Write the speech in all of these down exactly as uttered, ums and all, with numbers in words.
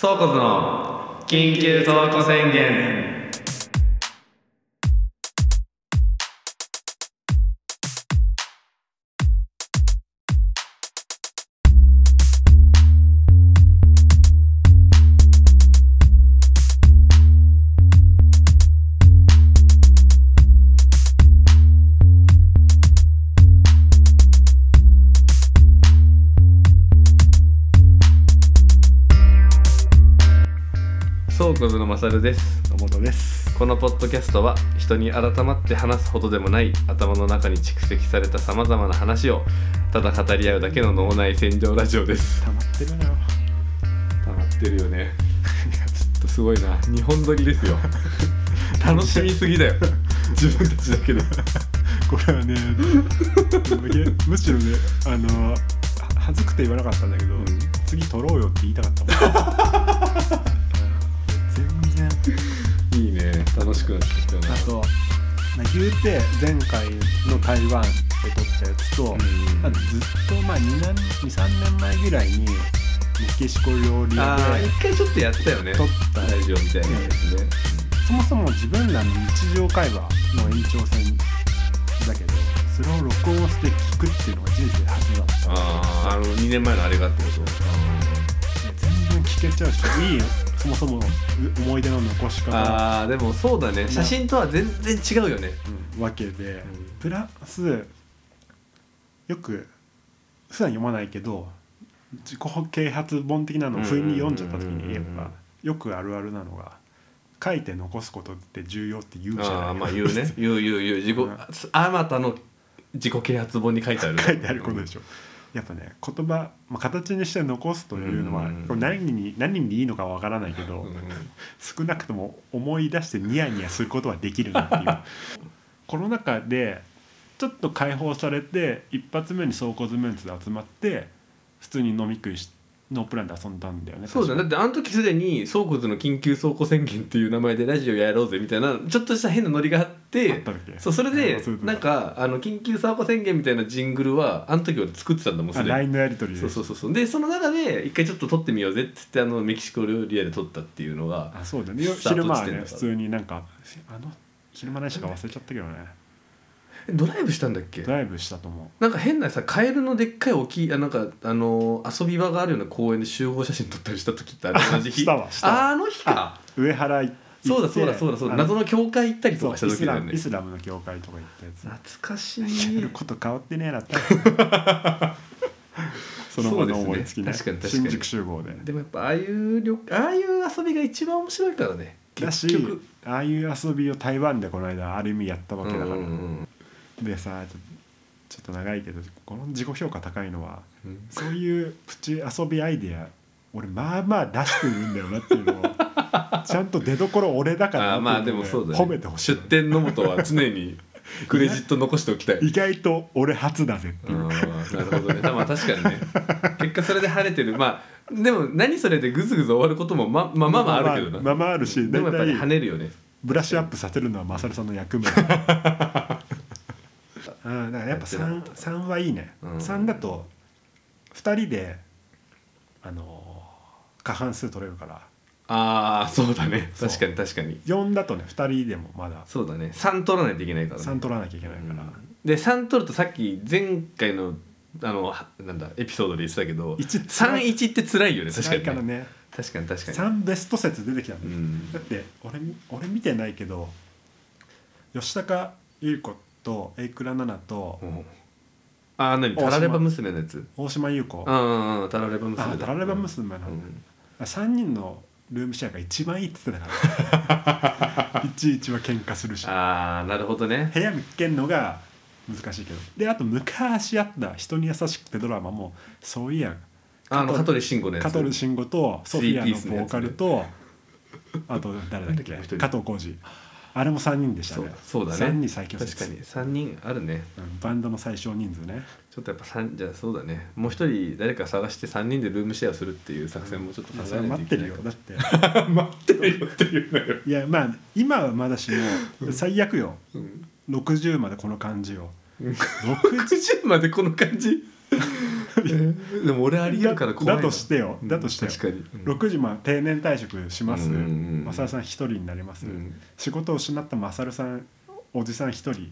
倉庫の緊急倉庫宣言。倉庫部のまさるです。野本です。このポッドキャストは人に改まって話すほどでもない頭の中に蓄積された様々な話をただ語り合うだけの脳内洗浄ラジオです。溜まってるな。溜まってるよね。いやちょっとすごいな。にほん撮りですよ。楽しみすぎだよ。自分たちだけで。これはねむしろねあの恥ずくて言わなかったんだけど、うん、次撮ろうよって言いたかったもん。いいね、楽しくなってきたね。あと言うて前回の台湾で撮ったやつと、うんまあ、ずっとまあ にさんねんまえぐらいにメキシコ料理でいっかいちょっとやったよね。撮ったラジオみたいなやつね、うん、そもそも自分らの日常会話の延長線だけどそれを録音して聞くっていうのが人生初だった。ああ、あのにねんまえのあれがってこと。全然聞けちゃうしいいよ。そもそも思い出の残し方。ああでもそうだね、写真とは全然違うよね、うん、わけで、うん、プラスよく普段読まないけど自己啓発本的なのを不意に読んじゃった時にやっぱよくあるあるなのが書いて残すことって重要って言うじゃないですか。ああまあ言うね言う言う言う自己、うん、あまたの自己啓発本に書いてある書いてあることでしょ、うんやっぱね言葉、まあ、形にして残すというのは、うんうんうん、これ 何に、何にいいのかわからないけど、うんうん、少なくとも思い出してニヤニヤすることはできるなっていうコロナ禍でちょっと解放されて一発目に倉庫ズメンツで集まって普通に飲み食いしてノープランで遊んだんだよね。そうだね。だってあの時すでに倉庫の緊急倉庫宣言っていう名前でラジオやろうぜみたいなちょっとした変なノリがあってあったっけ。 そう、それでなんかあの緊急倉庫宣言みたいなジングルはあの時俺作ってたんだもん。 ライン のやり取りでそうそうそうでその中で一回ちょっと撮ってみようぜっつってあのメキシコ料理屋で撮ったっていうのがあそうだね。昼間はね普通になんかあの昼間ないしか忘れちゃったけどね。ドライブしたんだっけ。ドライブしたと思う。なんか変なさカエルのでっかい大きいなんかあの遊び場があるような公園で集合写真撮ったりした時ってあれ同じ日。したわしたわ。あの日か。上原行ってそうだそうだそうだそうだ謎の教会行ったりとかした時だよね。イスラムの教会とか行ったやつ。懐かしい。やること変わってねえなって。その後の思いつきね。確かに確かに。新宿集合で。でもやっぱああいう旅ああいう遊びが一番面白いからね。だしああいう遊びを台湾でこの間ある意味やったわけだから。うんうんうんでさちょっと長いけどこの自己評価高いのは、うん、そういうプチ遊びアイデア俺まあまあ出してるんだよなっていうのをちゃんと出どころ俺だからっていうのを褒めてほしい、ね、出店の元は常にクレジット残しておきたい。意外と俺初だぜっていう。あなるほどね。まあ確かにね結果それで晴れてる。まあでも何それでグズグズ終わることも ま, まあまあまああるけどな。まあまああるしでもやっぱり跳ねるよね。ブラッシュアップさせるのはマサルさんの役目。うん、だからやっぱ 3, 3はいいね、うん、さんだとふたりで、あのー、過半数取れるから。ああそうだね確かに確かに。よんだとねふたりでもまだそうだねさん取らないといけないから、ね、さん取らなきゃいけないから、うん、でさん取るとさっき前回 の, あのなんだエピソードで言ってたけどさんいちって辛いよね。確かに辛いからね。確かに確かにさんベスト説出てきたんだ、うん、だって俺俺見てないけど吉高由里子ってとエイクラナナと、うん、あ何タラレバ娘のやつ大島優子。ああタラレバ娘だ。タラレバ娘なんだ、うん、さんにんのルームシェアが一番いいって言ってたからいちいちは喧嘩するし。ああなるほどね。部屋見つけるのが難しいけどであと昔あった人に優しくてドラマもそういやあの香取慎吾のやつ。香取慎吾とソフィアのボーカルとあと誰だっけ加藤浩次。あれもさんにんでしたね。そう、そうだね。さんにん最強説。確かにさんにんあるね、うん。バンドの最小人数ね。ちょっとやっぱさんじゃあそうだね。もう一人誰か探してさんにんでルームシェアするっていう作戦もちょっと考えないといけないから。待ってるよだって。待ってるよっていうのよ。いやまあ今はまだしも最悪よ。うん、ろくじゅうまでこの感じよ。ろくじゅうまでこの感じ。でも俺ありえるから怖いだとしてよだとしてよ、うん、ろくじまあ定年退職します、うん、マサルさん一人になります、うん、仕事を失ったマサルさんおじさん一人、い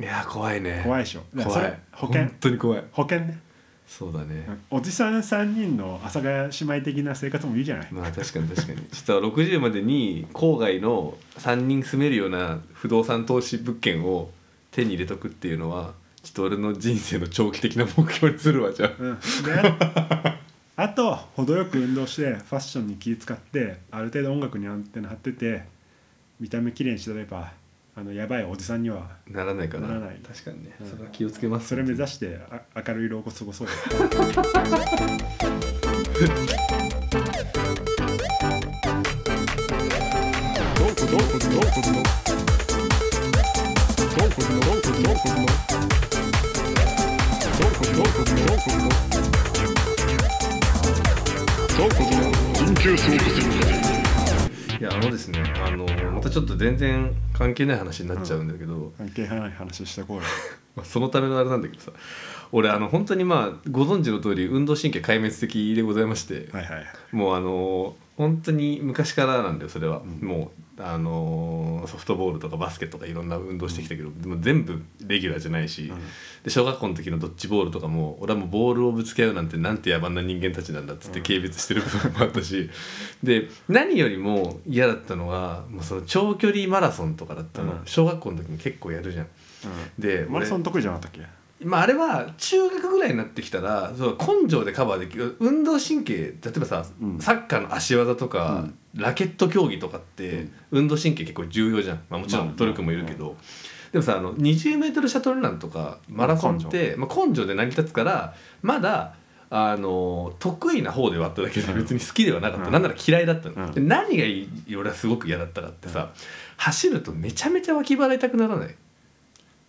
や怖いね、怖いでしょ、怖い、保険、本当に怖い、保険ね、そうだね、おじさんさんにんの阿佐ヶ谷姉妹的な生活もいいじゃない、まあ確かに確かにちょっとろくじゅうまでに郊外のさんにん住めるような不動産投資物件を手に入れとくっていうのはちょっと俺の人生の長期的な目標にするわじゃあ、うん、あと程よく運動してファッションに気使ってある程度音楽にアンテナ張ってて見た目綺麗にしてればあのやばいおじさんにはならないかな、ならない、確かにね、うん、それは気をつけます、それ目指してあ明るい老後過ごそういやあのですね、あのまたちょっと全然関係ない話になっちゃうんだけど、うん、関係ない話してこいそのためのあれなんだけどさ、俺あの本当にまあご存知の通り運動神経壊滅的でございまして、はいはい、もうあの本当に昔からなんだよそれは、うん、もうあのソフトボールとかバスケとかいろんな運動してきたけど、うん、でも全部レギュラーじゃないし、うん、で小学校の時のドッジボールとかも俺はもうボールをぶつけ合うなんてなんて野蛮な人間たちなんだっつって軽蔑してる部分もあったし、うん、で何よりも嫌だったのはもうその長距離マラソンとかだったの、うん、小学校の時に結構やるじゃん、うん、でマラソン得意じゃなかったっけ、まあ、あれは中学ぐらいになってきたらそう根性でカバーできる運動神経、例えばさ、うん、サッカーの足技とか、うん、ラケット競技とかって、うん、運動神経結構重要じゃん、まあ、もちろん努力もいるけど、まあまあまあ、でもさあの にじゅうメートル シャトルランとかマラソンって、まあ、根性で成り立つからまだあの得意な方ではあっただけで別に好きではなかった、うん、なんなら嫌いだったの、うん、で何がいい俺はすごく嫌だったかってさ、うん、走るとめちゃめちゃ脇腹痛くならない、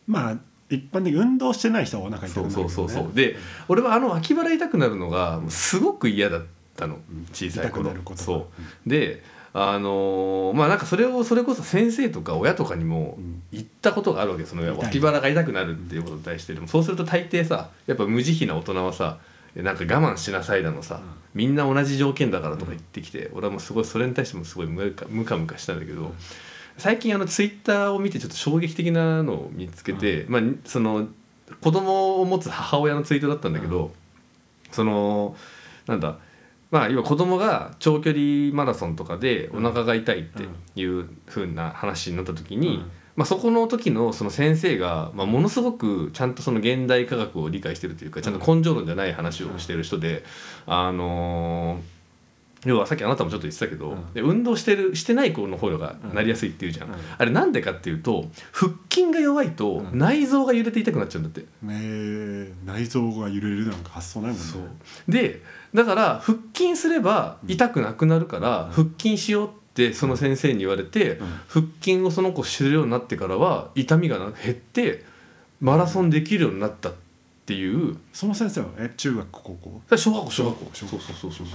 まあ一般的に運動してない人はお腹痛くなるよね。そうそうそうそう。で、俺はあの脇腹痛くなるのがすごく嫌だったの、うん、小さい頃。痛くなること。そう。で、あのー、まあなんかそれをそれこそ先生とか親とかにも言ったことがあるわけ、その脇腹が痛くなるっていうことに対して、でもそうすると大抵さ、やっぱ無慈悲な大人はさ、なんか我慢しなさいだのさ、うん、みんな同じ条件だからとか言ってきて、うん、俺はもうすごいそれに対してもすごいムカムカムカしたんだけど。うん、最近あのツイッターを見てちょっと衝撃的なのを見つけて、うん、まあ、その子供を持つ母親のツイートだったんだけど、うん、そのなんだ、まあ今子供が長距離マラソンとかでお腹が痛いっていう風な話になった時に、うんうん、まあ、そこの時のその先生がまあものすごくちゃんとその現代科学を理解してるというかちゃんと根性論じゃない話をしてる人で、あのー要はさっきあなたもちょっと言ってたけど、うん、で運動してるしてない子の方がなりやすいっていうじゃん、うんうん、あれなんでかっていうと腹筋が弱いと内臓が揺れて痛くなっちゃうんだって、うん、へー、内臓が揺れるなんか発想ないもんね。そうでだから腹筋すれば痛くなくなるから腹筋しようってその先生に言われて、うんうん、腹筋をその子知るようになってからは痛みが減ってマラソンできるようになったっていう、うん、その先生はえ中学高校小学校小学校そうそうそうそうっ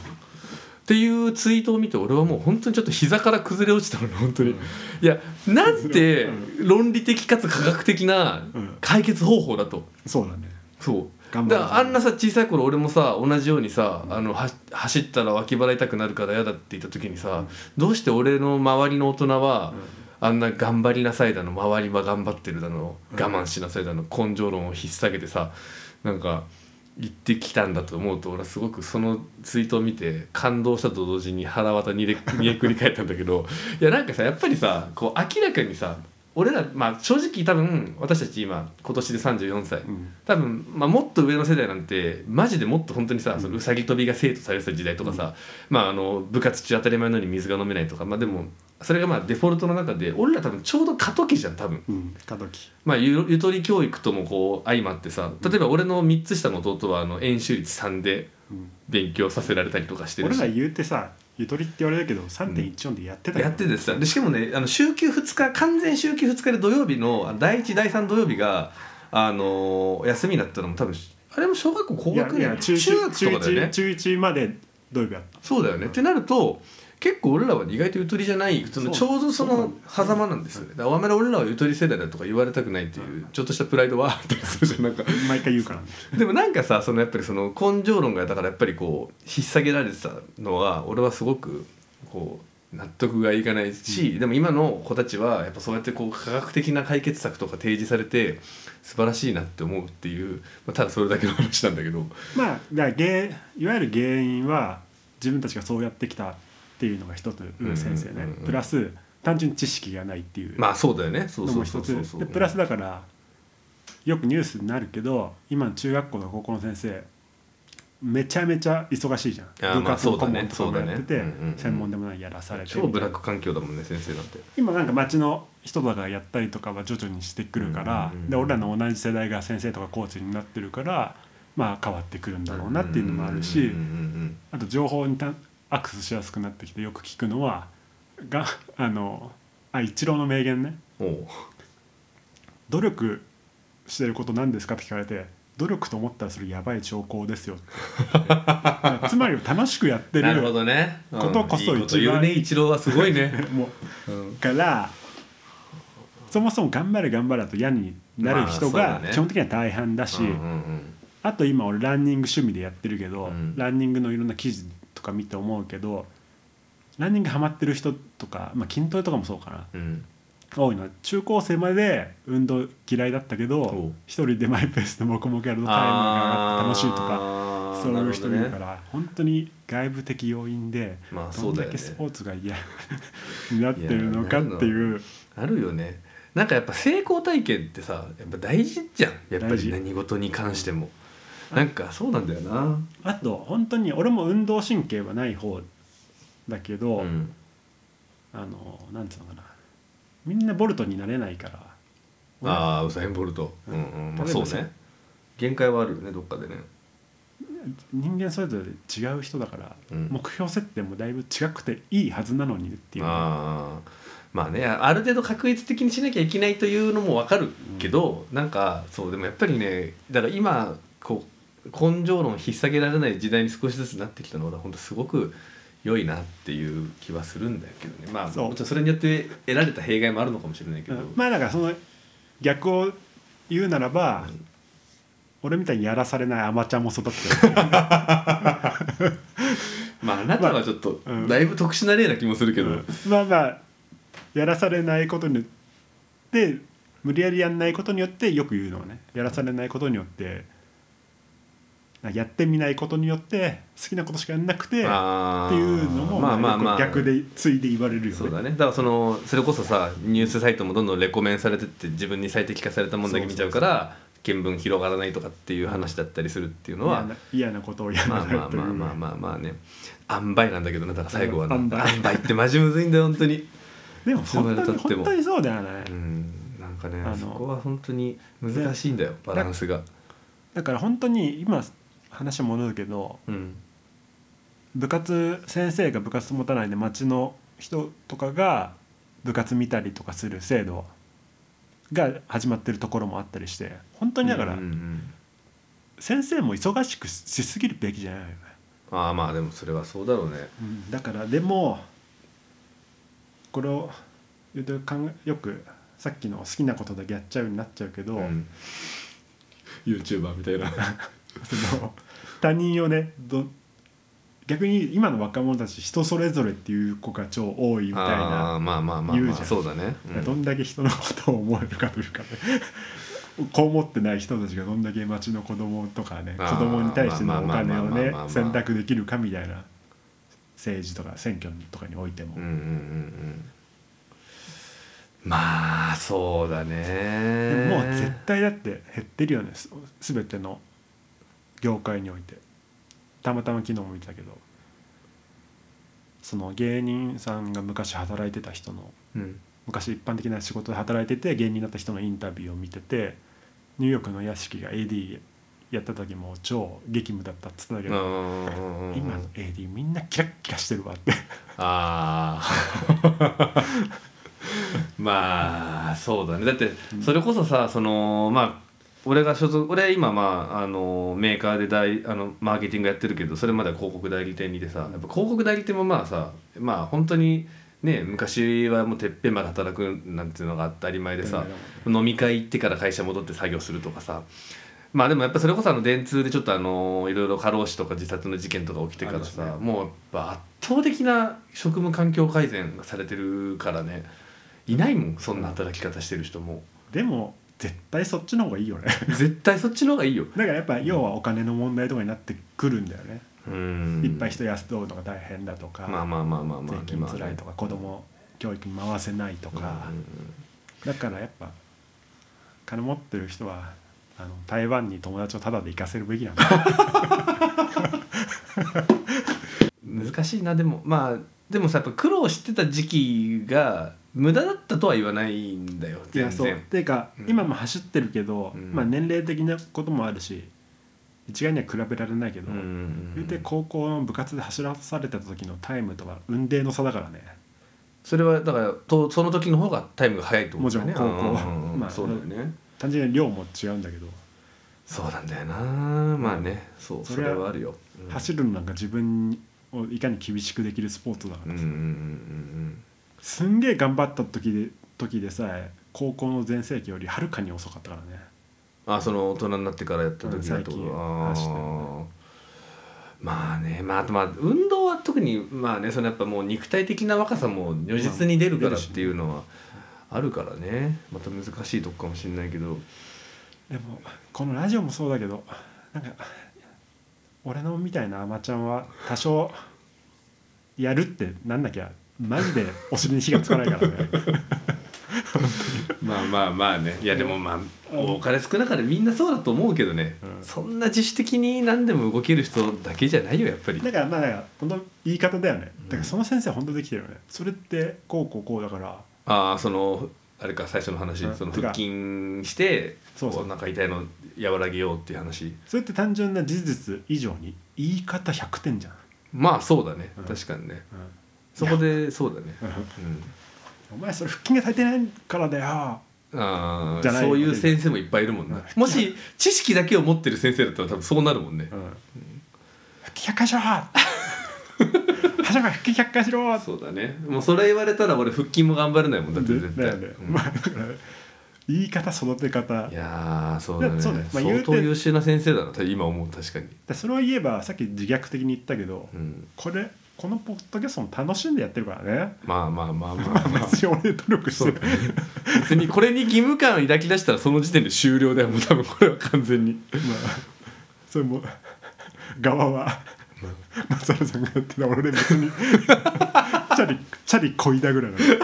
ていうツイートを見て俺はもう本当にちょっと膝から崩れ落ちたの本当に、うん、いやなんて論理的かつ科学的な解決方法だと、うん、そうだね、そうだからあんなさ小さい頃俺もさ同じようにさ、うん、あのは走ったら脇腹痛くなるから嫌だって言った時にさ、うん、どうして俺の周りの大人は、うん、あんな頑張りなさいだの周りは頑張ってるだの我慢しなさいだの根性論を引っ提げてさなんか行ってきたんだと思うと俺はすごくそのツイートを見て感動したと同時に腹渡にれくり返ったんだけどいやなんかさやっぱりさこう明らかにさ俺ら、まあ、正直多分私たち今今年でさんじゅうよんさい、うん、多分、まあ、もっと上の世代なんてマジでもっと本当にさ、うん、そのうさぎ跳びが生徒されてた時代とかさ、うん、まあ、あの部活中当たり前のように水が飲めないとか、まあ、でもそれがまあデフォルトの中で俺ら多分ちょうど過渡期じゃん多分、うん、過渡期、まあ、ゆ, ゆとり教育ともこう相まってさ例えば俺のみっつ下の弟はあの演習率さんで勉強させられたりとかしてるし、うん、俺ら言うてさゆとりって言われるけど さんてんいちよん でやってたよ、うん、やっててさでしかもねあの週休ふつか完全週休ふつかで土曜日のだいいちだいさん土曜日が、あのー、休みになったのも多分あれも小学校高学年中学とかだよね中 いち, 中いちまで土曜日やったそうだよね、うん、ってなると結構俺らは意外とゆとりじゃない、そのちょうどその狭間なんですよね。だから我々俺らはゆとり世代だとか言われたくないっていうちょっとしたプライドはあったりするじゃん、なんか毎回言うから、ね、でもなんかさ、そのやっぱりその根性論がだからやっぱりこう引っ提げられてたのは俺はすごくこう納得がいかないし、うん、でも今の子たちはやっぱそうやってこう科学的な解決策とか提示されて素晴らしいなって思うっていう、まあ、ただそれだけの話なんだけど、まあだからいわゆる原因は自分たちがそうやってきたっていうのが一つ、先生ね、うんうんうんうん、プラス単純に知識がないっていうのも一つで、プラスだからよくニュースになるけど、今の中学校の高校の先生めちゃめちゃ忙しいじゃん、部活の顧問とかもやってて、ねねうんうんうん、専門でもないやらされて超ブラック環境だもんね、先生だって。今なんか町の人とかがやったりとかは徐々にしてくるから、うんうんうん、で俺らの同じ世代が先生とかコーチになってるから、まあ、変わってくるんだろうなっていうのもあるし、あと情報にたアクセスしやすくなってきて、よく聞くのはがあのあイチローの名言ね、お努力してることなんですかって聞かれて、努力と思ったらそれやばい兆候ですよってつまり楽しくやってることこそ一番イチローはすごいねもう、うん、からそもそも頑張れ頑張れだと嫌になる人が基本的には大半だし、まあそうだね、うんうんうん、あと今俺ランニング趣味でやってるけど、うん、ランニングのいろんな記事とか見て思うけど、ランニングハマってる人とか、まあ、筋トレとかもそうかな、うん、多いのは中高生まで運動嫌いだったけど一人でマイペースでモコモコやるとタイムが楽しいとか、そういう人いるから、本当に外部的要因でどんだけスポーツが嫌になってるのかっていう、あるよね。なんかやっぱ成功体験ってさ、やっぱ大事じゃん、やっぱり何事に関しても。なんかそうなんだよな。あと本当に俺も運動神経はない方だけど、うん、あのなんつうのかな、みんなボルトになれないから。ああウサインボルト、うんうんうん、まあ、そうね、限界はあるよね、どっかでね。人間それぞれ違う人だから、うん、目標設定もだいぶ違くていいはずなのにっていう。あまあね、ある程度確率的にしなきゃいけないというのも分かるけど、うん、なんかそうでもやっぱりね、だから今こう根性論を引っ提げられない時代に少しずつなってきたのは本当すごく良いなっていう気はするんだけどね。まあもちろんそれによって得られた弊害もあるのかもしれないけど、うん、まあだからその逆を言うならば、うん、俺みたいにやらされないアマちゃんも育ってるまああなたはちょっとだいぶ特殊な例な気もするけど、まあ、うん、まあまあやらされないことによって、無理やりやんないことによって、よく言うのはね、やらされないことによってやってみないことによって好きなことしかやんなくてっていうのも、まあまあまあ、逆でついで言われるよね。そうだね。だからそのそれこそさ、ニュースサイトもどんどんレコメンされてって自分に最適化されたもんだけ見ちゃうから、見聞広がらないとかっていう話だったりするっていうのは嫌 な, なことをやらないという、まあまあまあまあまあね、塩梅なんだけどな。だから最後は塩梅ってマジむずいんだよ本当にでも本当に本当にそうだよね、うん、なんかね、そこは本当に難しいんだよ、バランスが。だから本当に今話も戻るけど、うん、部活先生が部活持たないで町の人とかが部活見たりとかする制度が始まってるところもあったりして、本当にだから、うんうんうん、先生も忙しくしすぎるべきじゃないよね。ああまあでもそれはそうだろうね、うん、だからでもこれを言うとよくさっきの好きなことだけやっちゃうようになっちゃうけど、うん、YouTuber みたいなその他人をね、ど逆に今の若者たち人それぞれっていう子が超多いみたいな言うじゃん。そうだね、うん、どんだけ人のことを思えるかというか、ね、こう思ってない人たちがどんだけ町の子供とかね、子供に対してのお金をね選択できるかみたいな、政治とか選挙とかにおいても、うんうんうんうん、まあそうだね。もう絶対だって減ってるよね、全ての業界において。たまたま昨日も見てたけど、その芸人さんが昔働いてた人の、うん、昔一般的な仕事で働いてて芸人になった人のインタビューを見てて、ニューヨークの屋敷が エーディー やった時も超激務だったっつったけど、今の エーディー みんなキラッキラしてるわってあまあそうだね。だってそれこそさ、そのまあ俺が所属、俺今まああのメーカーで代あのマーケティングやってるけど、それまでは広告代理店にいてさ、やっぱ広告代理店もまあさまあ本当にね、昔はもうてっぺんまで働くなんていうのが当たり前でさ、飲み会行ってから会社戻って作業するとかさ、まあでもやっぱそれこそあの電通でちょっとあのいろいろ過労死とか自殺の事件とか起きてからさ、ね、もうやっぱ圧倒的な職務環境改善がされてるからね、いないもんそんな働き方してる人も、うん、でも絶対そっちの方がいいよね絶対そっちの方がいいよ。だからやっぱ要はお金の問題とかになってくるんだよね、うん、いっぱい人雇うのが大変だとか、まあまあまあまあまあ、税金つらいとか、子供教育に回せないとか、うん、だからやっぱ金持ってる人はあの台湾に友達をタダで行かせるべきなんだ難しいな。でもまあでもさ、やっぱ苦労してた時期が無駄だったとは言わないんだよ全然。っていうか、うん、今も走ってるけど、うん、まあ、年齢的なこともあるし一概には比べられないけど、うん、言うて高校の部活で走らされた時のタイムとは雲泥の差だからね。それはだからとその時の方がタイムが早いと思うんだよね。もちろん高校は、うんうん、まあそうだよね。単純に量も違うんだけど。そうなんだよな。まあね、そう、それはあるよ。うん、走るのなんか自分をいかに厳しくできるスポーツだからさ。うんうんうん、すんげえ頑張った時で時でさえ高校の全盛期よりはるかに遅かったからね。あ、その大人になってからやった時だと、ああ、まあね、まあ、まあ運動は特にまあね、そのやっぱもう肉体的な若さも如実に出るからっていうのはあるからね、また難しいとこかもしれないけど、でもこのラジオもそうだけど、なんか俺のみたいなアマちゃんは多少やるってなんなきゃマジでお尻に火がつかないからねまあまあまあね、いやでもまあお金少なからみんなそうだと思うけどね、うん、そんな自主的に何でも動ける人だけじゃないよやっぱり。だからまあだから本当言い方だよね、だからその先生本当できてるよね、それってこうこうこうだから、ああ、そのあれか最初の話、その腹筋してそうそう、なんか痛いの和らげようっていう話。それって単純な事実以上に言い方ひゃくてんじゃん。まあそうだね、うん、確かにね、うん、そこでそうだね、うんうん、お前それ腹筋が足りてないからだよ、あ、じゃないそういう先生もいっぱいいるもんな、うん、もし知識だけを持ってる先生だったら多分そうなるもんね、うんうん、腹筋ひゃっかいしろはじめ腹筋ひゃっかいしろ。そうだね、もうそれ言われたら俺腹筋も頑張れないもんだって絶対、ねねうんまあ、言い方育て方、いやそうだね、そうだね、まあ、相当優秀な先生だな今思う。確かにだ、それを言えばさっき自虐的に言ったけど、うん、これこのポッドキャストも楽しんでやってるからね。まあまあまあまあ、まあ、別に俺努力してる、ね、別にこれに義務感を抱き出したらその時点で終了だよもう多分これは完全に、まあ、それも側は松原さんがやってた俺別にチャリチャリこいだぐらいなのそう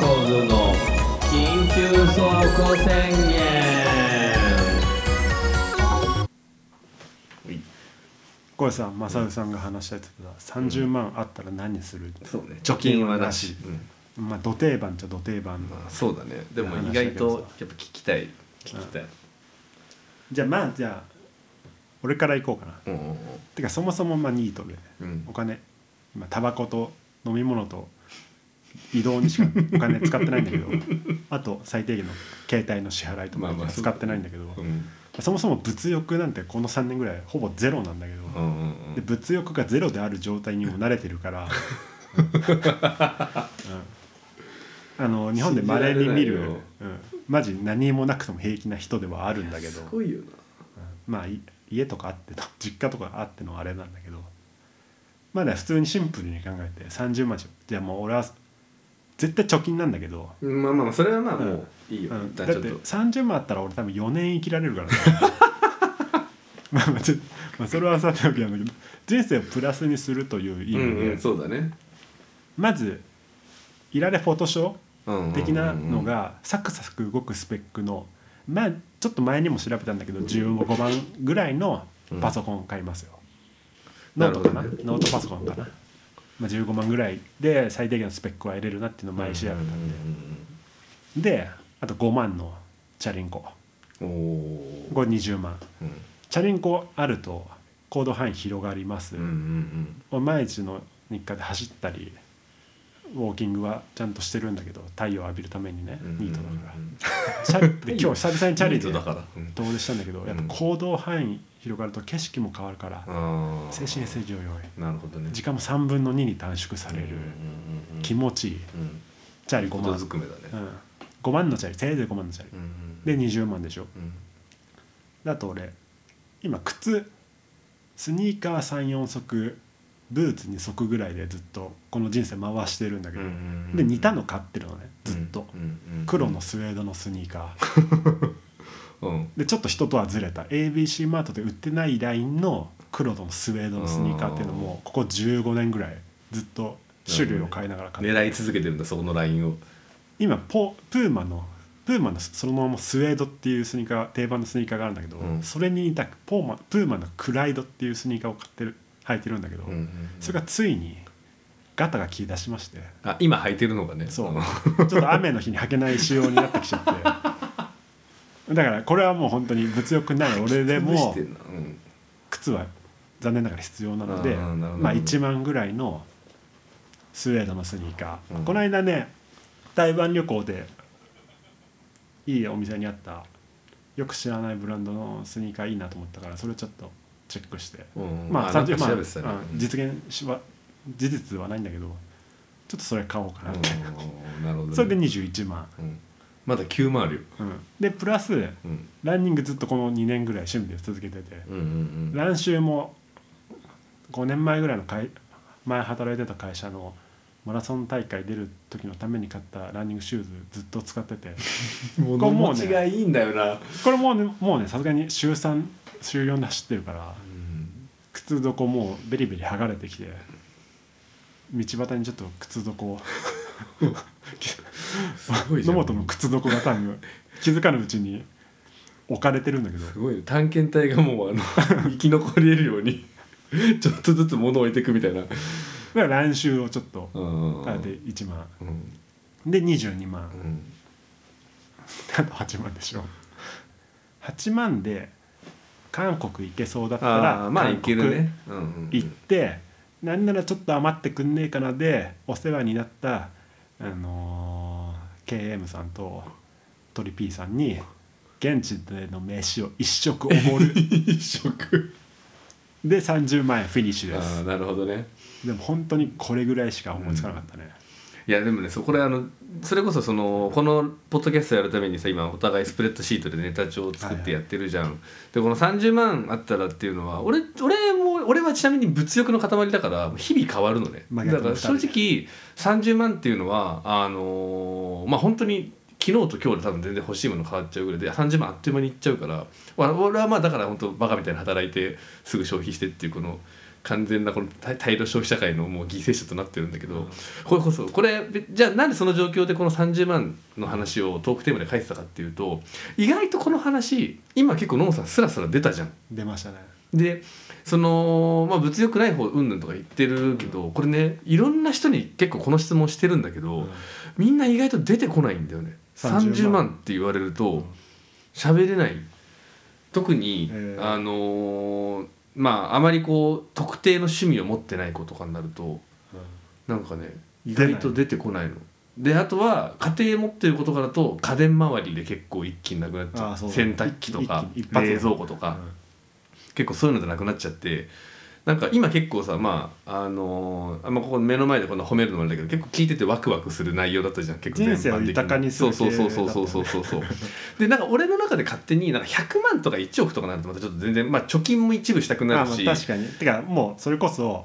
こずの緊急走行宣言。これさ、松原さんが話したやつはさんじゅうまんあったら何する、うん、そうね、貯金はなし、うん、まあど定番じゃど定番の、まあ、そうだね。でも意外とやっぱ聞きたい聞きたい、うん、じゃあまあじゃあ俺からいこうかな、うんうんうん、てかそもそもまあニートで、うん、お金まあタバコと飲み物と移動にしかお金使ってないんだけどあと最低限の携帯の支払いとか使ってないんだけど、まあまあ そ, うん、そもそも物欲なんてこのさんねんぐらいほぼゼロなんだけど、うんうんうん、で物欲がゼロである状態にも慣れてるから、うんうんあの日本で稀に見る、うん、マジ何もなくても平気な人ではあるんだけど、すごいよな、うん、まあ家とかあって実家とかあってのあれなんだけど、まあね、普通にシンプルに考えてさんじゅうまんしよう。じゃあもう俺は絶対貯金なんだけど、まあまあそれはまあもういいよ、うん、だってさんじゅうまんあったら俺多分よねん生きられるからねまあまあちょっと、まあ、それはさておきなんだけど、人生をプラスにするという意味で、うんうん、そうだね、まずいられフォトショー的なのがサクサク動くスペックの、まあちょっと前にも調べたんだけどじゅうごまんぐらいのパソコン買いますよ、うん、ノートかな、ね、ノートパソコンかな、まあ、じゅうごまんぐらいで最低限のスペックは得れるなっていうのを前調べたんで、うん、であとごまんのチャリンコ、おー、これにじゅうまん、うん、チャリンコあると行動範囲広がります、うんうんうん、毎日の日課で走ったりウォーキングはちゃんとしてるんだけど太陽浴びるためにね、ニートだから、うんうん、で今日久々にチャリで遠出したんだけど、うん、やっぱ行動範囲広がると景色も変わるから、うん、精神衛生上良い、なるほど、ね、時間もさんぶんのにに短縮される、うんうんうん、気持ちいい、うん、チャリごまん、ずくめだね、うん、ごまんのチャリ、せいぜいごまんのチャリ、うんうん、でにじゅうまんでしょ、うん、だと俺今靴スニーカーさんよんそくブーツにそくぐらいでずっとこの人生回してるんだけど、うんうんうん、で似たの買ってるのねずっと、うんうんうん、黒のスウェードのスニーカーうん、でちょっと人とはずれた エービーシー マートで売ってないラインの黒のスウェードのスニーカーっていうのもここじゅうごねんぐらいずっと種類を変えながら買って、ね、狙い続けてるんだそこのラインを。今ポプーマのプーマのそのままスウェードっていうスニーカー定番のスニーカーがあるんだけど、うん、それに似たポーマプーマのクライドっていうスニーカーを買ってる履いてるんだけど、うんうんうん、それがついにガタが切り出しまして、あ今履いてるのがね、そうちょっと雨の日に履けない仕様になってきちゃってだからこれはもう本当に物欲ない俺でも靴は残念ながら必要なので、あまあいちまんぐらいのスウェードのスニーカー、うん、この間ね台湾旅行でいいお店にあったよく知らないブランドのスニーカーいいなと思ったからそれちょっとチェックして、うん、まあさんじゅうまん、ね、まあ、実現しは事実はないんだけどちょっとそれ買おうかなって、うん、なるほど、ね、それでにじゅういちまん、うん、まだきゅうまんあるよ、うん、でプラス、うん、ランニングずっとこのにねんぐらい趣味で続けてて、うんうんうん、ランシューもごねんまえぐらいの会前働いてた会社のマラソン大会出る時のために買ったランニングシューズずっと使ってて物持ちがいいんだよなこれもうね、もうねさすがに週さん週よんで走ってるから、うん、靴底もうベリベリ剥がれてきて道端にちょっと靴底を野本の靴底が多分気づかぬうちに置かれてるんだけどすごい、ね、探検隊がもうあの生き残れるようにちょっとずつ物を置いていくみたいなだから乱収をちょっと買っていちまん、うん、でにじゅうにまん、うん、あとはちまんでしょはちまんで韓国行けそうだったらまあ行けるね、うんうん、行ってなんならちょっと余ってくんねえかなでお世話になった、あのー、ケーエム さんとトリ P さんに現地での飯を一食おごる一食でさんじゅうまんえんフィニッシュです。あなるほどね。でも本当にこれぐらいしか思いつかなかったね、うん、いやでもね そ, これあのそれこそそのこのポッドキャストやるためにさ今お互いスプレッドシートでネタ帳を作ってやってるじゃん、はいはい、でこのさんじゅうまんあったらっていうのは 俺, 俺, も俺はちなみに物欲の塊だから日々変わるのね、まあ、だから正直さんじゅうまんっていうのはあのー、まあ本当に昨日と今日で多分全然欲しいもの変わっちゃうぐらいでさんじゅうまんあっという間にいっちゃうから俺はまあだから本当バカみたいに働いてすぐ消費してっていうこの完全なこの大量消費社会のもう犠牲者となってるんだけど、うん、これこそこれじゃあなんでその状況でこのさんじゅうまんの話をトークテーマで書いてたかっていうと意外とこの話今結構のんさんスラスラ出たじゃん。出ましたね。でその、まあ、物欲ない方うんぬんとか言ってるけど、うん、これねいろんな人に結構この質問してるんだけど、うん、みんな意外と出てこないんだよねさんじゅうまんって言われると喋れない、うん、特に、えー、あのー、まああまりこう特定の趣味を持ってない子とかになると、うん、なんかね意外と出てこないのであとは家庭持ってることからと家電周りで結構一気になくなっちゃう、洗濯機とか冷蔵庫とか、うん、結構そういうのでなくなっちゃってなんか今結構さ、まああのー、あんまここ目の前でこんな褒めるのもあれだけど結構聞いててワクワクする内容だったじゃん。結構全般的に人生を豊かにする系だったね。そうそうそうそうそうそうでなんか俺の中で勝手になんかひゃくまんとかいちおくとかなるとまたちょっと全然、まあ、貯金も一部したくなるし、まあ、確かにてかもうそれこそ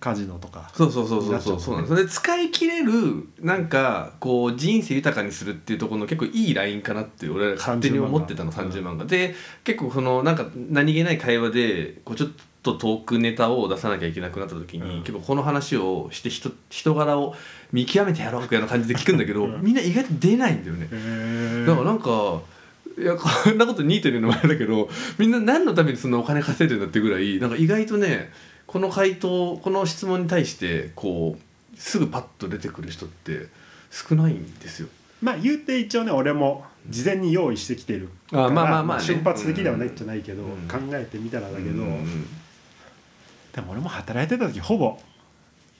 カジノとかそうそうそうそうそうそうなんです。それで使い切れるなんかこう人生豊かにするっていうところの結構いいラインかなって俺ら勝手に思ってたのさんじゅうまんが、うん、で結構そのなんか何気ない会話でこうちょっとちょっとトークネタを出さなきゃいけなくなった時に、うん、結構この話をして 人, 人柄を見極めてやろうみたいな感じで聞くんだけどみんな意外と出ないんだよね。だからなんかいやこんなことニートに言うのもあれだけどみんな何のためにそんなお金稼いでるんだってぐらいなんか意外とねこの回答この質問に対してこうすぐパッと出てくる人って少ないんですよ。まあ言うて一応ね俺も事前に用意してきてるから、あ、まあまあまあね、瞬発的ではないじゃないけど、うん、考えてみたらだけど、うんうんでも俺も働いてた時ほぼ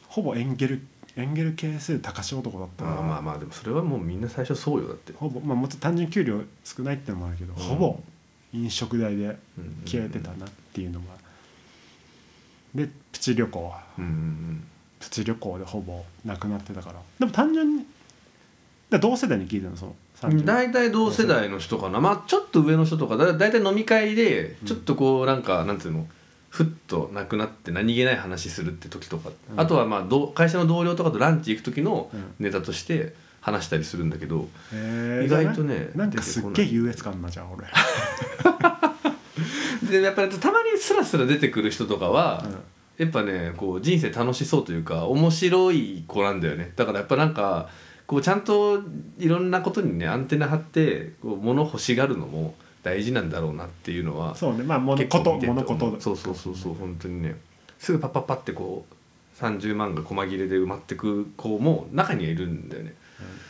ほぼエンゲルエンゲル係数高し男だったら、あまあまあでもそれはもうみんな最初そうよ。だってほぼ、まあ、もっと単純給料少ないってのもあるけど、うん、ほぼ飲食代で消えてたなっていうのが、うんうん、でプチ旅行、うんうんうん、プチ旅行でほぼなくなってたから。でも単純にだ同世代に聞いたのその大体同世代の人かな、まあ、ちょっと上の人とかだ大体飲み会でちょっとこうなんか、うん、なんていうのふっとなくなって何気ない話するって時とか、うん、あとはまあど会社の同僚とかとランチ行く時のネタとして話したりするんだけど、うん、意外とねなんかすっげえ優越感なじゃん俺でやっぱりたまにスラスラ出てくる人とかは、うん、やっぱねこう人生楽しそうというか面白い子なんだよね。だからやっぱなんかこうちゃんといろんなことにねアンテナ張ってこう物欲しがるのも大事なんだろうなっていうのは、そうね、まあ物事物事そうそうそうそう、本当にねすぐパッパッパってこうさんじゅうまんが細切れで埋まってく子も中にはいるんだよね、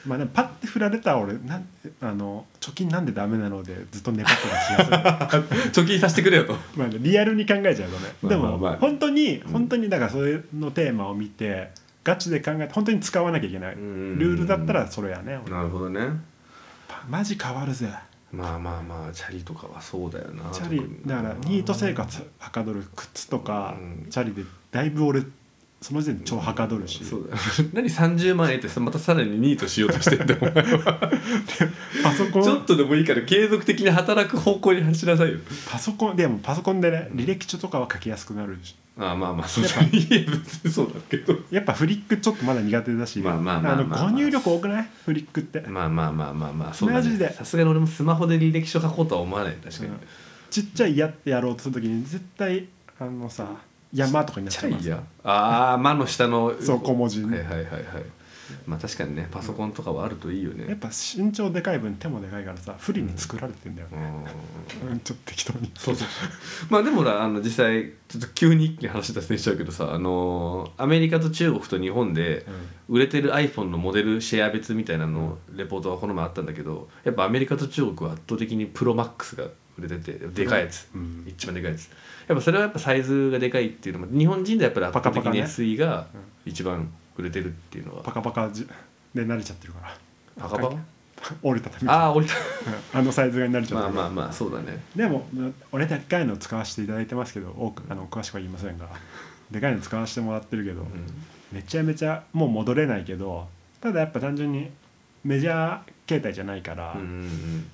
うん、まあでもパッて振られたら俺なんあの貯金なんでダメなのでずっと粘ってる気がする貯金させてくれよとまあリアルに考えちゃうとね、まあまあまあ、でも本当に、うん、本当にだからそれのテーマを見てガチで考えて本当に使わなきゃいけないルールだったらそれやね。なるほどね。マジ変わるぜ。まあまあまあチャリとかはそうだよな。チャリだからニート生活はかどる靴とか、うん、チャリでだいぶ俺その時点で超はかどるし、うん、そうだ何さんじゅうまん円ってまたさらにニートしようとしてんだお前はパソコンちょっとでもいいから継続的に働く方向に走らさいよ。パソコンでもパソコンでね履歴書とかは書きやすくなるし、ああまあまあそうだけどやっぱフリックちょっとまだ苦手だし、まあまあまあまあご入力多くないフリックって。まあまあまあまあまあそうだね。さすがに俺もスマホで履歴書書こうとは思わない。確かにちっちゃいやってやろうとするときに絶対あのさ山とかになっちゃいます。ああ間の下のそう小文字ね。はいはいはいはい。まあ確かにねパソコンとかはあるといいよね。やっぱ身長でかい分手もでかいからさ不利に作られてんだよね、うんうん、ちょっと適当にそうそうまあでもらあの実際ちょっと急に一気に話し出せちゃうけどさ、あのー、アメリカと中国と日本で売れてる iPhone のモデルシェア別みたいなのレポートがこの前あったんだけど、やっぱアメリカと中国は圧倒的に ProMax が売れててでかいやつ、うん、一番でかいやつ。やっぱそれはやっぱサイズがでかいっていうのも日本人でやっぱり圧倒的に エスイー が一番売れてるっていうのはパカパカじで慣れちゃってるから。パカパカ折れたたみたいな、ああ折れたあのサイズが慣れちゃってる。まあまあまあそうだね。でも俺でかいの使わせていただいてますけど多くあの詳しくは言いませんがでかいの使わせてもらってるけど、うん、めちゃめちゃもう戻れないけど、ただやっぱ単純にメジャー携帯じゃないから、うんうん、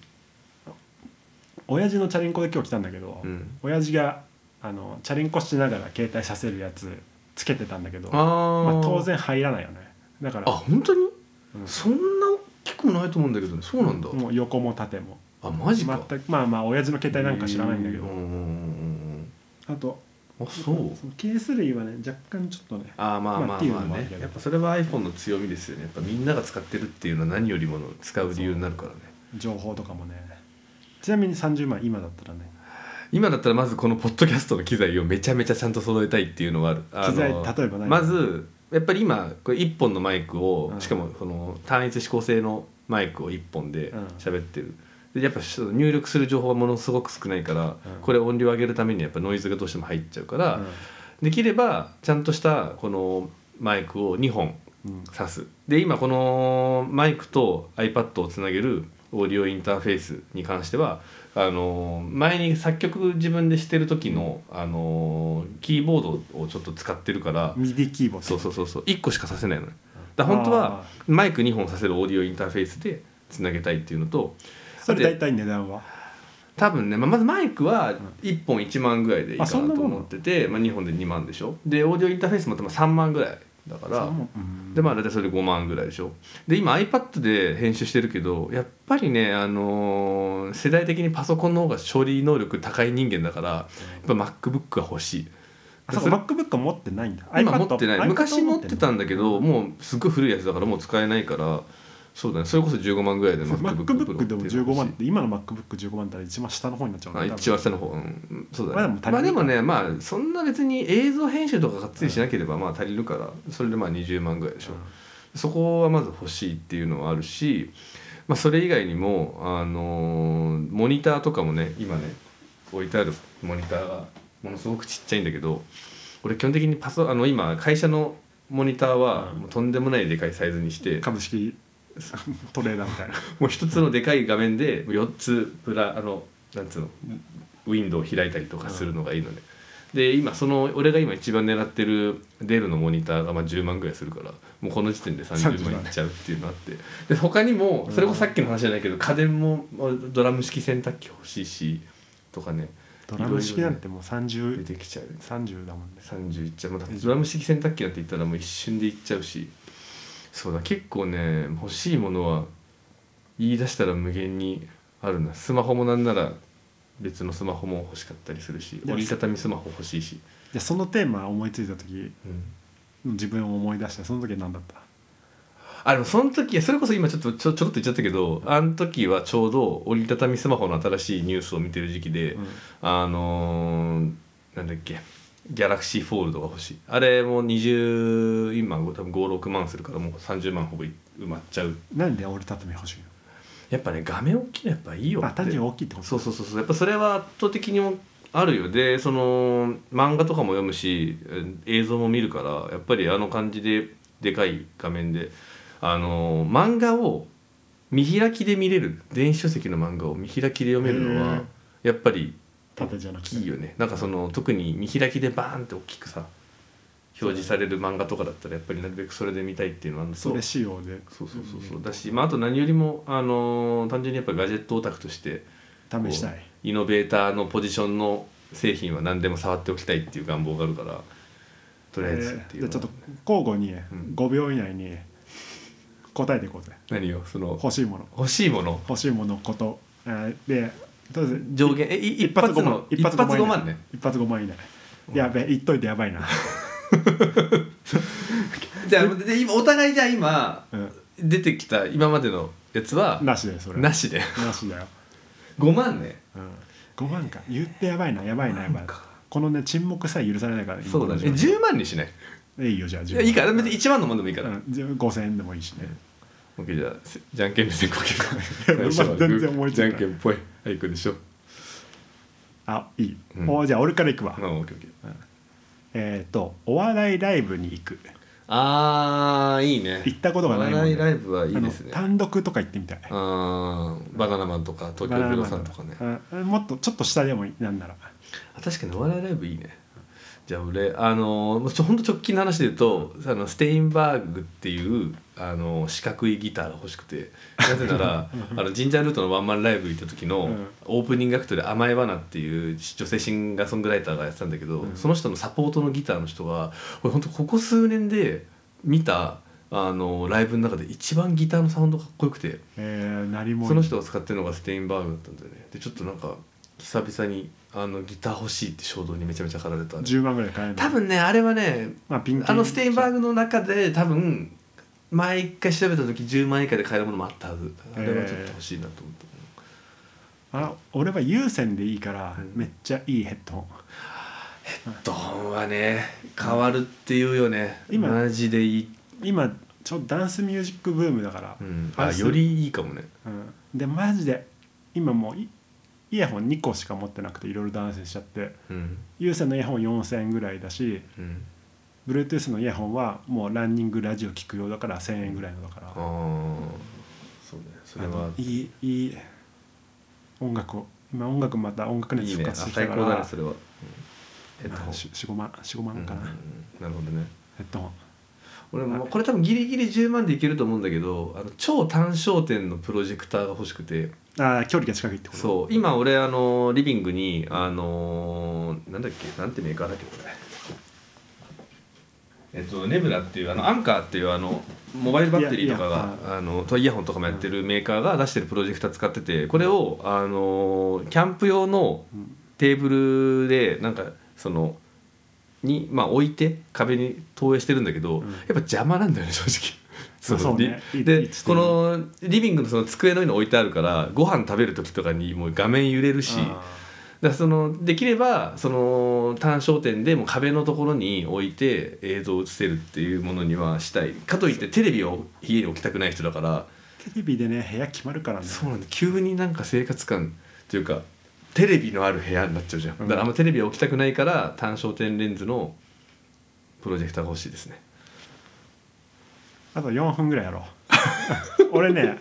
親父のチャリンコで今日来たんだけど、うん、親父があのチャリンコしながら携帯させるやつつけてたんだけど、あ、まあ、当然入らないよね。だからあ本当に、うん、そんな大きくないと思うんだけどね。そうなんだ。もう横も縦も。あマジか。全くまあまあ親父の携帯なんか知らないんだけど。あとあそう。そのケース類はね若干ちょっとね。あまあまあまあね。まあ、ねやっぱそれは iPhone の強みですよね。やっぱみんなが使ってるっていうのは何よりもの使う理由になるからね。情報とかもね。ちなみにさんじゅうまん今だったらね。今だったらまずこのポッドキャストの機材をめちゃめちゃちゃんと揃えたいっていうのはある。あの機材例えば何？まずやっぱり今これいっぽんのマイクを、しかもその単一指向性のマイクをいっぽんで喋ってる。でやっぱ入力する情報はものすごく少ないから、これ音量上げるためにやっぱノイズがどうしても入っちゃうから、できればちゃんとしたこのマイクをにほん挿す。で今このマイクと iPad をつなげるオーディオインターフェースに関してはあの前に作曲自分でしてる時の、あのー、キーボードをちょっと使ってるからミディキーボードそうそうそうそういっこしかさせないのね。だから本当はマイクにほんさせるオーディオインターフェースでつなげたいっていうのと、それ大体値段は多分ね、まあ、まずマイクはいっぽんいちまんぐらいでいいかなと思ってて、まあ、にほんでにまんでしょ。でオーディオインターフェースもさんまんぐらいだから、うん、でまあ大体それでごまんぐらいでしょ。で今 iPad で編集してるけどやっぱりね、あのー、世代的にパソコンの方が処理能力高い人間だからやっぱ MacBook が欲しい。あ、そうか MacBook 持ってないんだ。今持ってない。昔持ってたんだけどもうすっごい古いやつだからもう使えないから。そうだね、それこそじゅうごまんぐらいで MacBook Pro でもじゅうごまんって今の MacBook じゅうごまんだったら一番下の方になっちゃうね。あ一番下の方、うん、そうだね。まあでも、まあ、でもねまあそんな別に映像編集とかがっつりしなければまあ足りるから、うん、それでまあにじゅうまんぐらいでしょ、うん、そこはまず欲しいっていうのはあるし、まあ、それ以外にも、あのー、モニターとかもね今ね置いてあるモニターがものすごくちっちゃいんだけど、俺基本的にパソあの今会社のモニターはもうとんでもないでかいサイズにして、株式トレーダーみたいなもう一つのでかい画面でよっつブラあのなんつうのウィンドウを開いたりとかするのがいいので、ね、で今その俺が今一番狙ってるデルのモニターがまあじゅうまんぐらいするから、もうこの時点でさんじゅうまんいっちゃうっていうのあって、で他にもそれこそさっきの話じゃないけど、家電もドラム式洗濯機欲しいしとかね、ドラム式なんてもうさんじゅう出てきちゃう、さんじゅうだもんね、さんじゅういっちゃう、ま、ドラム式洗濯機なんて言ったらもう一瞬でいっちゃうし、そうだ結構ね欲しいものは言い出したら無限にあるな。スマホもなんなら別のスマホも欲しかったりするし、折りたたみスマホ欲しいし。いやそのテーマ思いついた時、うん、自分を思い出した。その時は何だった？あでもその時それこそ今ちょっとちょちょっと言っちゃったけど、あの時はちょうど折りたたみスマホの新しいニュースを見てる時期で、うん、あのー、なんだっけギャラクシーフォールドが欲しい。あれもにじゅう今多分ごじゅうろくまんするからもうさんじゅうまんほぼ埋まっちゃう。なんで折りたたみ欲しいの？やっぱね画面大きいのやっぱいいよって。単純大きいってこと。そうそうそうそう。やっぱそれは圧倒的にもあるよ。でその漫画とかも読むし映像も見るから、やっぱりあの感じででかい画面であの漫画を見開きで見れる、電子書籍の漫画を見開きで読めるのはやっぱり縦じゃなくて大きいよね。なんかその特に見開きでバーンって大きくさ表示される漫画とかだったらやっぱりなるべくそれで見たいっていうのはあると、それ仕様でそうそうそうそうだし、まあ、あと何よりも、あのー、単純にやっぱりガジェットオタクとして試したい、イノベーターのポジションの製品は何でも触っておきたいっていう願望があるから、とりあえずっていう、ねえー、じゃあちょっと交互にごびょう以内に答えていこうぜ。何よその欲しいもの欲しいもの欲しいものことでとりあえず上限え一発ごまん一発ごまんね一発ごまん以内、うん、やべえ言っといてやばいなじゃあで今お互いじゃあ今、うん、出てきた今までのやつはなしだよ、それなしだよなしだよごまんね、うん、ごまんか言ってやばいなやばいなやばいな、このね沈黙さえ許されないから。そうだねじゅうまんにしないいいよ、じゃあじゅうまんいいから別にいちまんのもんでもいいから、うん、ごせんえんでもいいしね、うん、OK じゃあじゃんけんで先行結果全然思いついないじゃんけんっぽいはい行くでしょ。あいい、うん、おじゃあ俺から行くわ。 OKOK、うんえー、とお笑いライブに行く。あーいいね、行ったことがないもんね。お笑いライブはいいですね。単独とか行ってみたい。あバナナマンとか東京ゼロさんとかね、あもっとちょっと下でもいいなんなら。あ確かにお笑いライブいいね。じゃあ俺あのほんと直近の話で言うと、あのステインバーグっていうあの四角いギターが欲しくて、なぜならあのジンジャールートのワンマンライブ行った時のオープニングアクトで甘え花っていう女性シンガーソングライターがやってたんだけど、うん、その人のサポートのギターの人が俺ほんとここ数年で見たあのライブの中で一番ギターのサウンドがかっこよくて、えー、なりもその人が使ってるのがステインバーグだったんだよね。でちょっとなんか久々にあのギター欲しいって衝動にめちゃめちゃ駆られた、ね、じゅうまんぐらい買える多分ねあれはね、まあ、ピンキーあのステインバーグの中で多分前一回調べた時じゅうまん以下で買えるものもあったはず。あれはちょっと欲しいなと思って、えー、あ俺は有線でいいから、うん、めっちゃいいヘッドホンヘッドホンはね変わるっていうよね、うん、今マジでいい。今ちょっとダンスミュージックブームだから、うん、あよりいいかもね、うん、でマジで今もういイヤホンにこしか持ってなくていろいろ断線しちゃって、うん、有線のイヤホンよんせんえんぐらいだし、うん、Bluetooth のイヤホンはもうランニングラジオ聞くようだからせんえんぐらいのだから、あそうね、それはいいいい音楽を今音楽また音楽熱復活してきたからいい、ね、最高だなそれは、うん、ヘッドホン よん,ごまんかな、うんうん、なるほどねヘッドホン俺もこれ多分ギリギリじゅうまんでいけると思うんだけど、あの超単焦点のプロジェクターが欲しくて。あ距離が近いってこと。そう今俺あのリビングにあのなんだっけなんてメーカーだっけこれえっとネブラっていうあのアンカーっていうあのモバイルバッテリーとかがあのイヤホンとかもやってるメーカーが出してるプロジェクター使ってて、これをあのキャンプ用のテーブルでなんかそのにまあ置いて壁に投影してるんだけど、うん、やっぱ邪魔なんだよね正直。そうそうね、でこのリビング の, その机の上に置いてあるからご飯食べる時とかにもう画面揺れるし、だからそのできればその単焦点でもう壁のところに置いて映像を映せるっていうものにはしたい。かといってテレビを家に置きたくない人だから、テレビでね部屋決まるからね。そうなんだ、急になんか生活感というかテレビのある部屋になっちゃうじゃん。だからあんまテレビは置きたくないから単焦点レンズのプロジェクターが欲しいですね。あとよんぷんぐらいやろう俺ね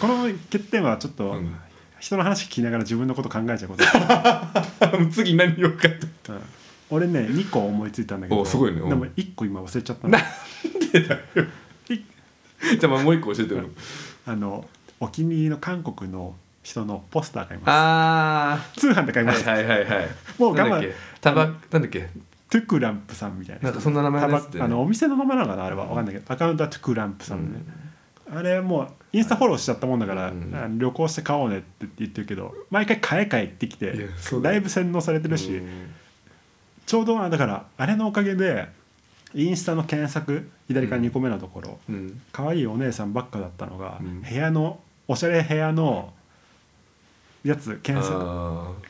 この欠点はちょっと、うん、人の話聞きながら自分のこと考えちゃうこと次何言おうかって、うん、俺ねにこ思いついたんだけど、おすごい、ね、でもいっこ今忘れちゃったの。なんでだよじゃあもういっこ教えてよ、うん、あのお気に入りの韓国の人のポスター買います。あ通販で買いました、はいはいはいはい、もう我慢タバなんだっけトゥクランプさんみたいな、なんかそんな名前ですって、ね、あのお店の名前なのかなあれは分かんないけど、アカウントはトゥクランプさんね、うん、あれもうインスタフォローしちゃったもんだから、うん、旅行して買おうねって言ってるけど毎回買え買えってきてだいぶ洗脳されてるし、うん、ちょうどだからあれのおかげでインスタの検索左からにこめのところ、うん、かわいいお姉さんばっかだったのが、うん、部屋のおしゃれ部屋のやつ検索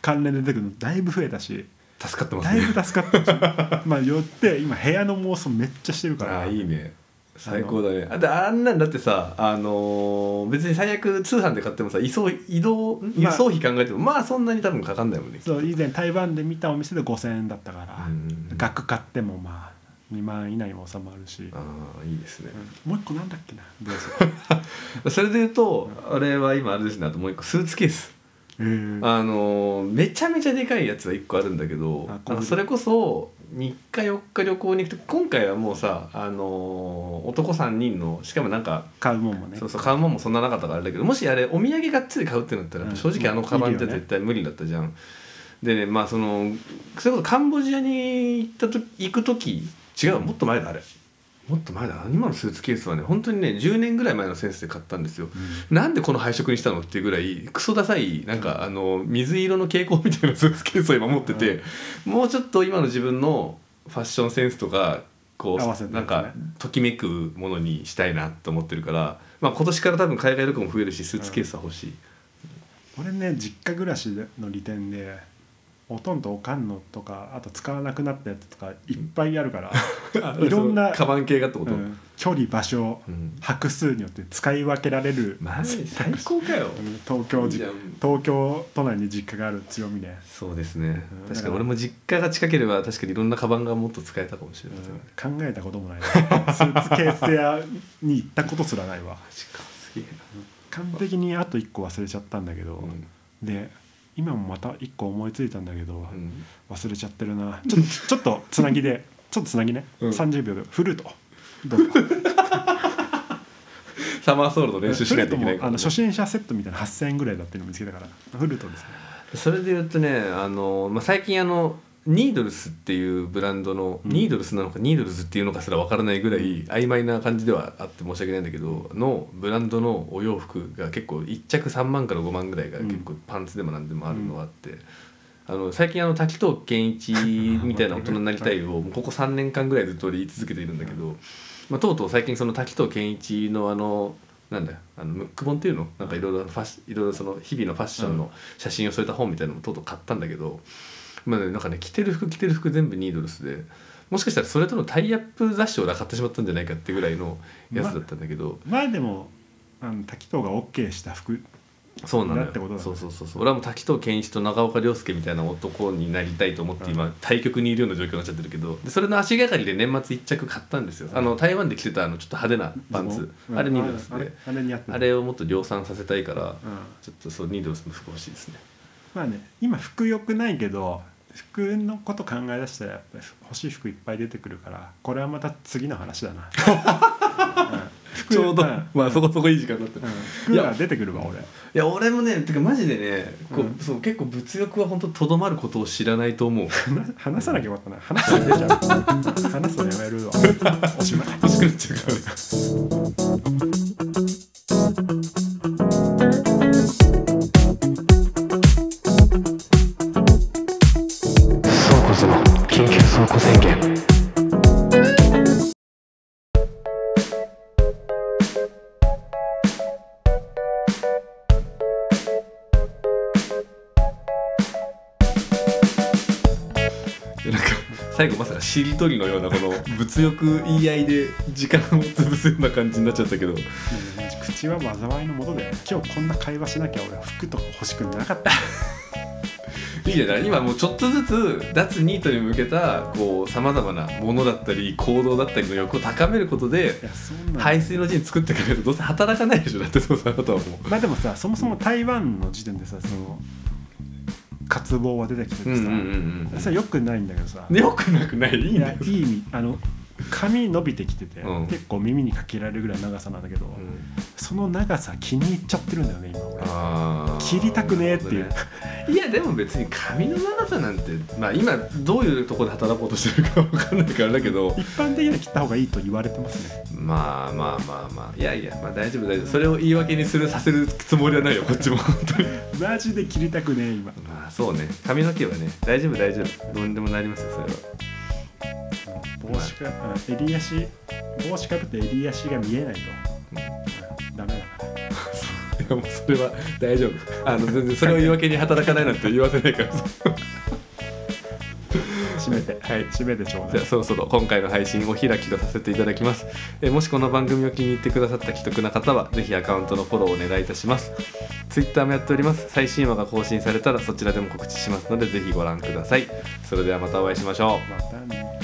関連で出てくるのだいぶ増えたし助かってますね。だいぶ助かった。まあよって今部屋の妄想めっちゃしてるから。あいいね。最高だね。あであんなんだってさ、あのー、別に最悪通販で買ってもさ、移送移動輸送費考えても、まあ、まあそんなに多分かかんないもんね。そう以前台湾で見たお店でごせんえんだったから、うん、額買ってもまあにまん以内も収まるし。あいいですね。うん、もう一個なんだっけな。どうぞそれで言うと、うん、あれは今あれですね。あともう一個スーツケース。あのめちゃめちゃでかいやつがいっこあるんだけど、あのそれこそみっかよっか旅行に行くと、今回はもうさ、あの男さんにんのしかもなんか買うもんもね、そうそう買うもんもそんななかったからあれだけど、もしあれお土産がっつり買うってなったら正直あのカバンじゃ絶対無理だったじゃん、うん、でね、まあそのそれこそカンボジアに行ったと行く時、違うもっと前だあれもっと前だ、今のスーツケースはね本当にねじゅうねんぐらい前のセンスで買ったんですよ、うん、なんでこの配色にしたのっていうぐらいクソダサいなんか、うん、あの水色の蛍光みたいなスーツケースを今持ってて、うん、もうちょっと今の自分のファッションセンスとかこう、ね、なんかときめくものにしたいなと思ってるから、まあ、今年から多分海外旅行も増えるしスーツケースは欲しい、うん、俺ね実家暮らしの利点でおとんとおかんのとか、あと使わなくなったやつとかいっぱいあるからいろんなカバン系がってこと、うん、距離場所、うん、泊数によって使い分けられる。マジ最高かよ。東京じ東京都内に実家がある強みね。そうですね、うん、確かに俺も実家が近ければ確かにいろんなカバンがもっと使えたかもしれない、うん、考えたこともない、ね、スーツケース屋に行ったことすらないわ。マジかすげえな。完璧にあといっこ忘れちゃったんだけど、うん、で今もまた一個思いついたんだけど、うん、忘れちゃってるな。ちょっとちょっとつなぎでちょっとつなぎね、うん、さんじゅうびょうでフルートどうぞサマーソールド練習しないといけないから、ね、あの初心者セットみたいなはっせんえんぐらいだっていうの見つけたからフルートですね。それで言うとね、あの、まあ、最近あのニードルスっていうブランドの、うん、ニードルスなのかニードルズっていうのかすら分からないぐらい曖昧な感じではあって申し訳ないんだけどのブランドのお洋服が結構いっ着さんまんからごまんぐらいが結構パンツでも何でもあるのがあって、うん、あの最近あの滝藤賢一みたいな大人になりたいをここさんねんかんぐらいずっと言い続けているんだけど、まあ、とうとう最近その滝藤賢一のあのなんだあのムック本っていうのなんかいろいろいろいろその日々のファッションの写真を添えた本みたいなのもとうとう買ったんだけど、まあね、なんかね着てる服着てる服全部ニードルスで、もしかしたらそれとのタイアップ雑誌を買ってしまったんじゃないかってぐらいのやつだったんだけど、ま、前でもあの滝藤が OK した服そうなんだよってことだね。そうそうそうそう、俺はもう滝藤賢一と長岡亮介みたいな男になりたいと思って今対局にいるような状況になっちゃってるけど、でそれの足がかりで年末一着買ったんですよ。あの台湾で着てたあのちょっと派手なパンツ、あれニードルスで、あ れ, あ れ, あれをもっと量産させたいから、うん、ちょっとそうニードルスの服欲しいですね。まあね、今服良くないけど服のこと考え出したらやっぱり欲しい服いっぱい出てくるから、これはまた次の話だな、うん、ちょうど、うん、まあそこそこいい時間だった、うん、服が出てくるわ。俺いや俺もねてかマジでねこう、うん、そう結構物欲は本当とどまることを知らないと思う話さなきゃよかったな。話さなきゃよかったな話すのやめるわおしまい欲しくなっちゃうから最後まさかしりとりのようなこの物欲言い合いで時間を潰すような感じになっちゃったけど口は災いのもとで今日こんな会話しなきゃ俺は服とか欲しくなかったいいじゃない。今もうちょっとずつ脱ニートに向けたこう様々なものだったり行動だったりの欲を高めることで排水の陣作ってくれるとどうせ働かないでしょ。だってそうされたらもう。まあでもさ、そもそも台湾の時点でさ、その渇望は出てきててさ、うんうんうんうん、それ良くないんだけどさ。良くなくない。いいんだよ。いい意味あの。髪伸びてきてて、うん、結構耳にかけられるぐらいの長さなんだけど、うん、その長さ気に入っちゃってるんだよね今俺。あ切りたくねえっていう、ね、いやでも別に髪の長さなんて、まあ、今どういうところで働こうとしてるか分かんないからだけど一般的には切った方がいいと言われてますね。まあまあまあまあいやいや、まあ、大丈夫大丈夫、それを言い訳にするさせるつもりはないよこっちも本当にマジで切りたくねえ今。まあそうね、髪の毛はね大丈夫大丈夫、どうにでもなりますよそれは。帽子か襟足、帽子かぶって襟足が見えないと、うん、ダメだからね。いやもうそれは大丈夫、あの全然それを言い訳に働かないなんて言わせないから締めて、はい、締めてちょうだい。じゃあそろそろ今回の配信お開きとさせていただきます。えもしこの番組を気に入ってくださった既得な方はぜひアカウントのフォローをお願いいたします。Twitter もやっております。最新話が更新されたらそちらでも告知しますのでぜひご覧ください。それではまたお会いしましょう。またね。